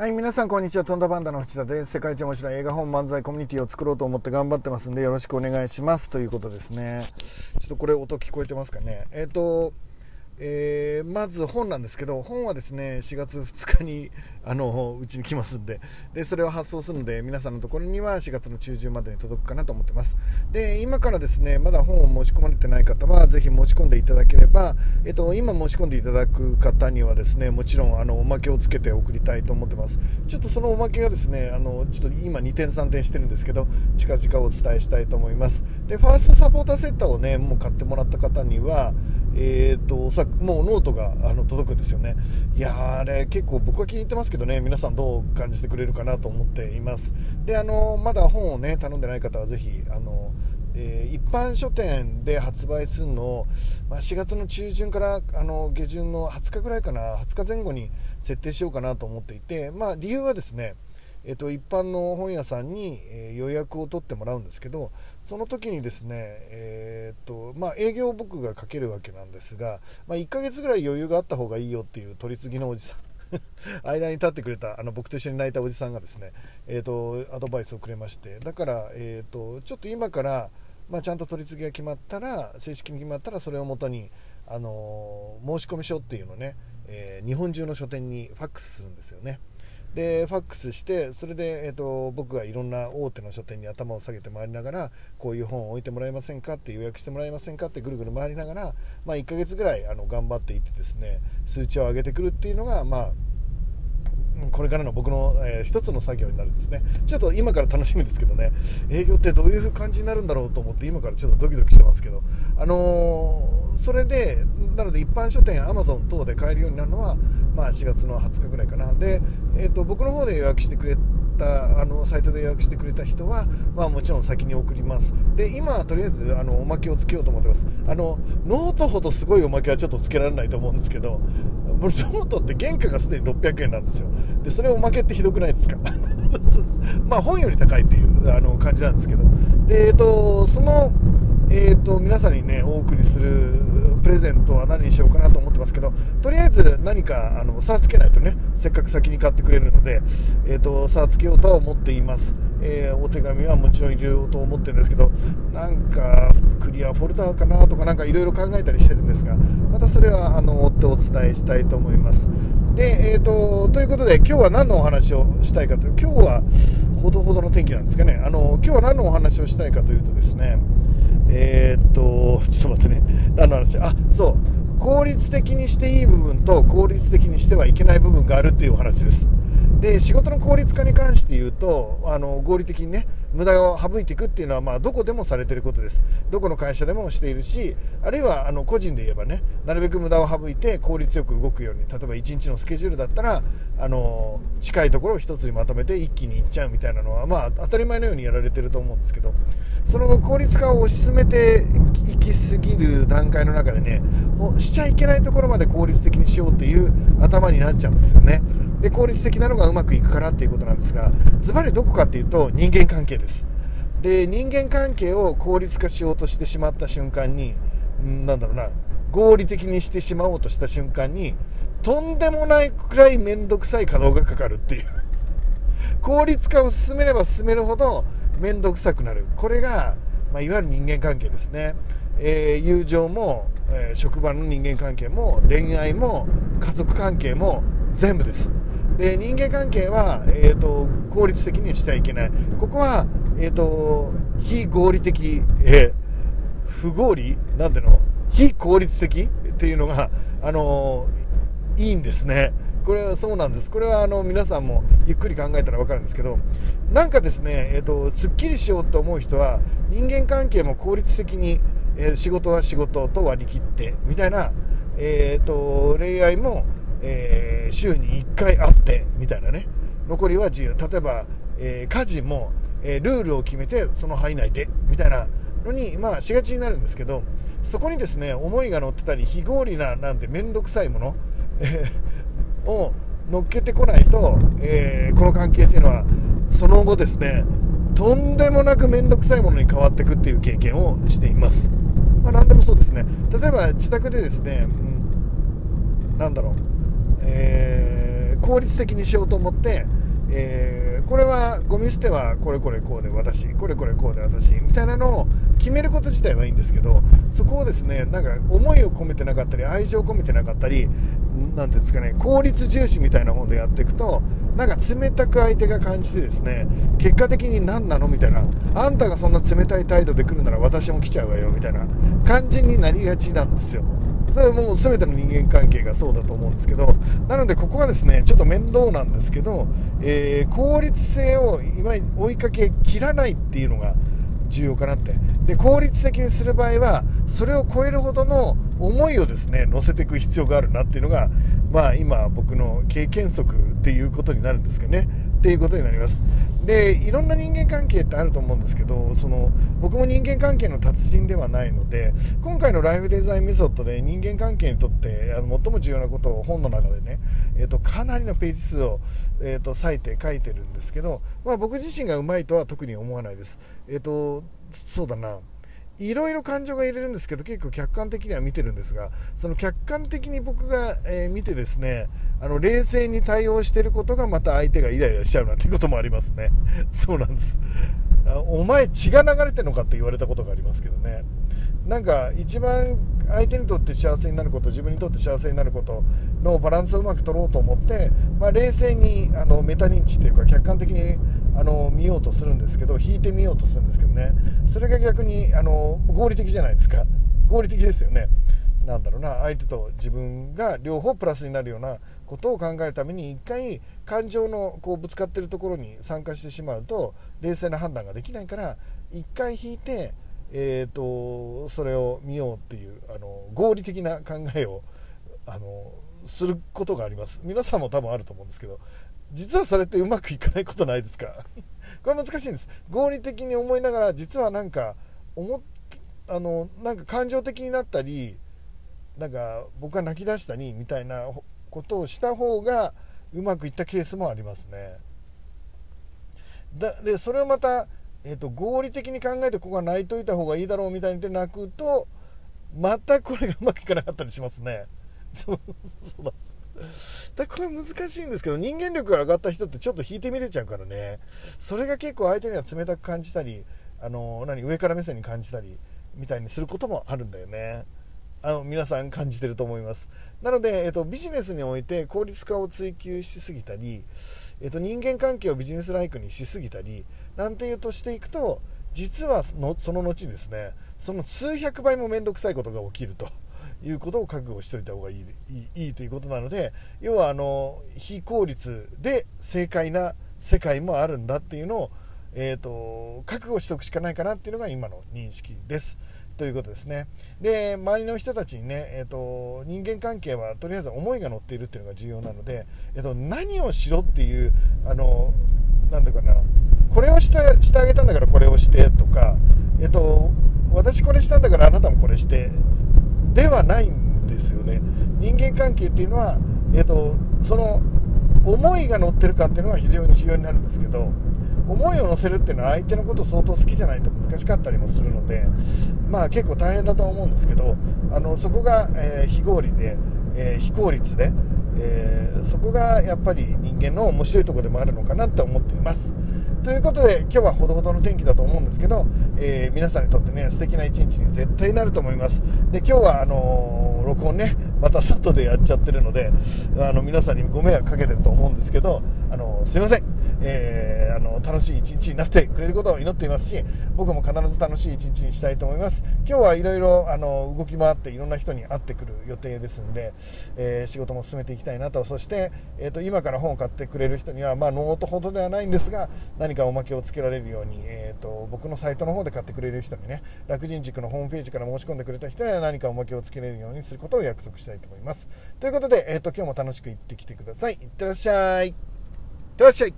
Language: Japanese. はい、皆さんこんにちは。とんだパンダの藤田です。世界一面白い映画本漫才コミュニティを作ろうと思って頑張ってますんでよろしくお願いしますということですね。ちょっとこれ音聞こえてますかね。まず本なんですけど、本はですね4月2日にうちに来ますんで、それを発送するので皆さんのところには4月の中旬までに届くかなと思ってます。で、今からですねまだ本を申し込まれてない方はぜひ申し込んでいただければ、今申し込んでいただく方にはですねもちろんおまけをつけて送りたいと思ってます。ちょっとそのおまけがですねちょっと今2点3点してるんですけど近々お伝えしたいと思います。で、ファーストサポーターセッターをねもう買ってもらった方にはもうノートが届くんですよね。いや、あれ結構僕は気に入ってますけどね、皆さんどう感じてくれるかなと思っています。で、まだ本をね頼んでない方はぜひ一般書店で発売するのを、4月の中旬から下旬の20日ぐらいかな、20日前後に設定しようかなと思っていて、理由はですね一般の本屋さんに予約を取ってもらうんですけど、その時にですね、営業を僕がかけるわけなんですが、1ヶ月ぐらい余裕があった方がいいよっていう取り次ぎのおじさん間に立ってくれた僕と一緒に泣いたおじさんがですね、アドバイスをくれまして、だから、ちょっと今から、ちゃんと取り次ぎが決まったら、正式に決まったらそれをもとに申込書っていうのをね、日本中の書店にファックスするんですよね。で、ファックスして、それで、僕がいろんな大手の書店に頭を下げて回りながら、こういう本を置いてもらえませんかって、予約してもらえませんかってぐるぐる回りながら、1ヶ月ぐらい頑張っていってですね、数値を上げてくるっていうのがこれからの僕の、一つの作業になるんですね。ちょっと今から楽しみですけどね、営業ってどういう感じになるんだろうと思って今からちょっとドキドキしてますけど、それでなので一般書店 Amazon 等で買えるようになるのは、4月の20日ぐらいかな。で、僕の方で予約してくれたサイトで予約してくれた人は、もちろん先に送ります。で、今とりあえずおまけをつけようと思ってます。ノートほどすごいおまけはちょっとつけられないと思うんですけど、ノートって原価がすでに600円なんですよ。で、それをおまけってひどくないですか本より高いっていう感じなんですけど、で、皆さんにねお送りするプレゼントは何にしようかなと思ってますけど、とりあえず何か差つけないとね、せっかく先に買ってくれるので、差つけようとは思っています。お手紙はもちろん入れようと思ってるんですけど、なんかクリアフォルダーかなとか、なんかいろいろ考えたりしてるんですが、またそれは追ってお伝えしたいと思います。で、ということで今日は何のお話をしたいかという、今日はほどほどの天気なんですかね。今日は何のお話をしたいかというとですね、ちょっと待ってね、何の話、そう、効率的にしていい部分と効率的にしてはいけない部分があるっていうお話です。で、仕事の効率化に関して言うと、合理的にね無駄を省いていくっていうのは、どこでもされていることです。どこの会社でもしているし、あるいは個人で言えばね、なるべく無駄を省いて効率よく動くように、例えば1日のスケジュールだったら近いところを一つにまとめて一気にいっちゃうみたいなのは、当たり前のようにやられてると思うんですけど、その効率化を推し進めていきすぎる段階の中でね、もうしちゃいけないところまで効率的にしようっていう頭になっちゃうんですよね。で、効率的なのがうまくいくからっていうことなんですが、ズバリどこかっていうと人間関係です。で、人間関係を効率化しようとしてしまった瞬間に、合理的にしてしまおうとした瞬間に、とんでもないくらいめんどくさい稼働がかかるっていう効率化を進めれば進めるほどめんどくさくなる。これが、いわゆる人間関係ですね。友情も、職場の人間関係も、恋愛も、家族関係も、全部です。で、人間関係は、効率的にしてはいけない。ここは、非合理的、不合理なんての非効率的っていうのが、いいんですね。これはそうなんです。これは皆さんもゆっくり考えたら分かるんですけど、なんかですね、すっきりしようと思う人は人間関係も効率的に、仕事は仕事と割り切ってみたいな、恋愛も、週に1回会ってみたいなね、残りは自由。例えば、家事も、ルールを決めてその範囲内でみたいなのに、しがちになるんですけど、そこにですね思いが乗ってたり非合理ななんてめんどくさいもの、を乗っけてこないと、この関係というのはその後ですねとんでもなくめんどくさいものに変わっていくっていう経験をしています。何でもそうですね。例えば自宅でですね、効率的にしようと思って、これはゴミ捨てはこれこれこうで私、これこれこうで私みたいなのを決めること自体はいいんですけど、そこをですね、なんか思いを込めてなかったり愛情を込めてなかったり、なんですかね、効率重視みたいな方でやっていくと、なんか冷たく相手が感じてですね、結果的に何なのみたいな、あんたがそんな冷たい態度で来るなら私も来ちゃうわよみたいな感じになりがちなんですよ。それはもう全ての人間関係がそうだと思うんですけど、なのでここはですね、ちょっと面倒なんですけど、効率性を今追いかけ切らないっていうのが重要かなって。で、効率的にする場合はそれを超えるほどの思いをですね、乗せていく必要があるなっていうのが、まあ今僕の経験則っていうことになるんですけどね、っていうことになります。で、いろんな人間関係ってあると思うんですけど、その僕も人間関係の達人ではないので、今回のライフデザインメソッドで人間関係にとって最も重要なことを本の中でね、かなりのページ数を、割いて書いてるんですけど、まあ、僕自身がうまいとは特に思わないです。そうだな、いろいろ感情が入れるんですけど、結構客観的には見てるんですが、その客観的に僕が、見てですね、冷静に対応していることがまた相手がイライラしちゃうなんてこともありますね。そうなんです。お前血が流れてるのかって言われたことがありますけどね。なんか一番相手にとって幸せになること、自分にとって幸せになることのバランスをうまく取ろうと思って、まあ、冷静にメタ認知というか客観的に見ようとするんですけど、引いてみようとするんですけどね、それが逆に合理的じゃないですか。合理的ですよね。なんだろうな、相手と自分が両方プラスになるようなことを考えるために、一回感情のこうぶつかってるところに参加してしまうと冷静な判断ができないから、一回引いて、それを見ようっていう合理的な考えをすることがあります。皆さんも多分あると思うんですけど、実はそれってうまくいかないことないですか？これ難しいんです。合理的に思いながら、実はなんか感情的になったり、なんか僕が泣き出したりみたいなことをした方がうまくいったケースもありますね。でそれをまた、合理的に考えて、ここは泣いといた方がいいだろうみたいに泣くと、またこれがうまくいかなかったりしますね。そうなんです。だからこれ難しいんですけど、人間力が上がった人ってちょっと引いてみれちゃうからね。それが結構相手には冷たく感じたり、上から目線に感じたりみたいにすることもあるんだよね。皆さん感じてると思います。なので、ビジネスにおいて効率化を追求しすぎたり、人間関係をビジネスライクにしすぎたりなんていうとしていくと、実はその後にですね、その数百倍もめんどくさいことが起きるということを覚悟しておいた方がいいということなので、要は非効率で正解な世界もあるんだっていうのを、覚悟しておくしかないかなっていうのが今の認識ですということですね。で、周りの人たちにね、人間関係はとりあえず思いが乗っているっていうのが重要なので、何をしろっていうなんだかな、これをしてあげたんだからこれをしてとか、私これしたんだからあなたもこれしてではないんですよね。人間関係っていうのは、その思いが乗ってるかっていうのが非常に重要になるんですけど、思いを乗せるっていうのは相手のことを相当好きじゃないと難しかったりもするので、まあ結構大変だと思うんですけど、そこが、非効率で、そこがやっぱり人間の面白いところでもあるのかなと思っています。ということで、今日はほどほどの天気だと思うんですけど、皆さんにとってね、素敵な一日に絶対なると思います。で、今日は録音ね、また外でやっちゃってるので、皆さんにご迷惑かけてると思うんですけど、すいません。楽しい一日になってくれることを祈っていますし、僕も必ず楽しい一日にしたいと思います。今日はいろいろ動き回って、いろんな人に会ってくる予定ですので、仕事も進めていきたいなと。そして、今から本を買ってくれる人には、まあ、ノートほどではないんですが、何かおまけをつけられるように、僕のサイトの方で買ってくれる人にね、楽人塾のホームページから申し込んでくれた人には何かおまけをつけれるようにすることを約束したいと思います。ということで、今日も楽しく行ってきてください。いってらっしゃい。いってらっしゃい。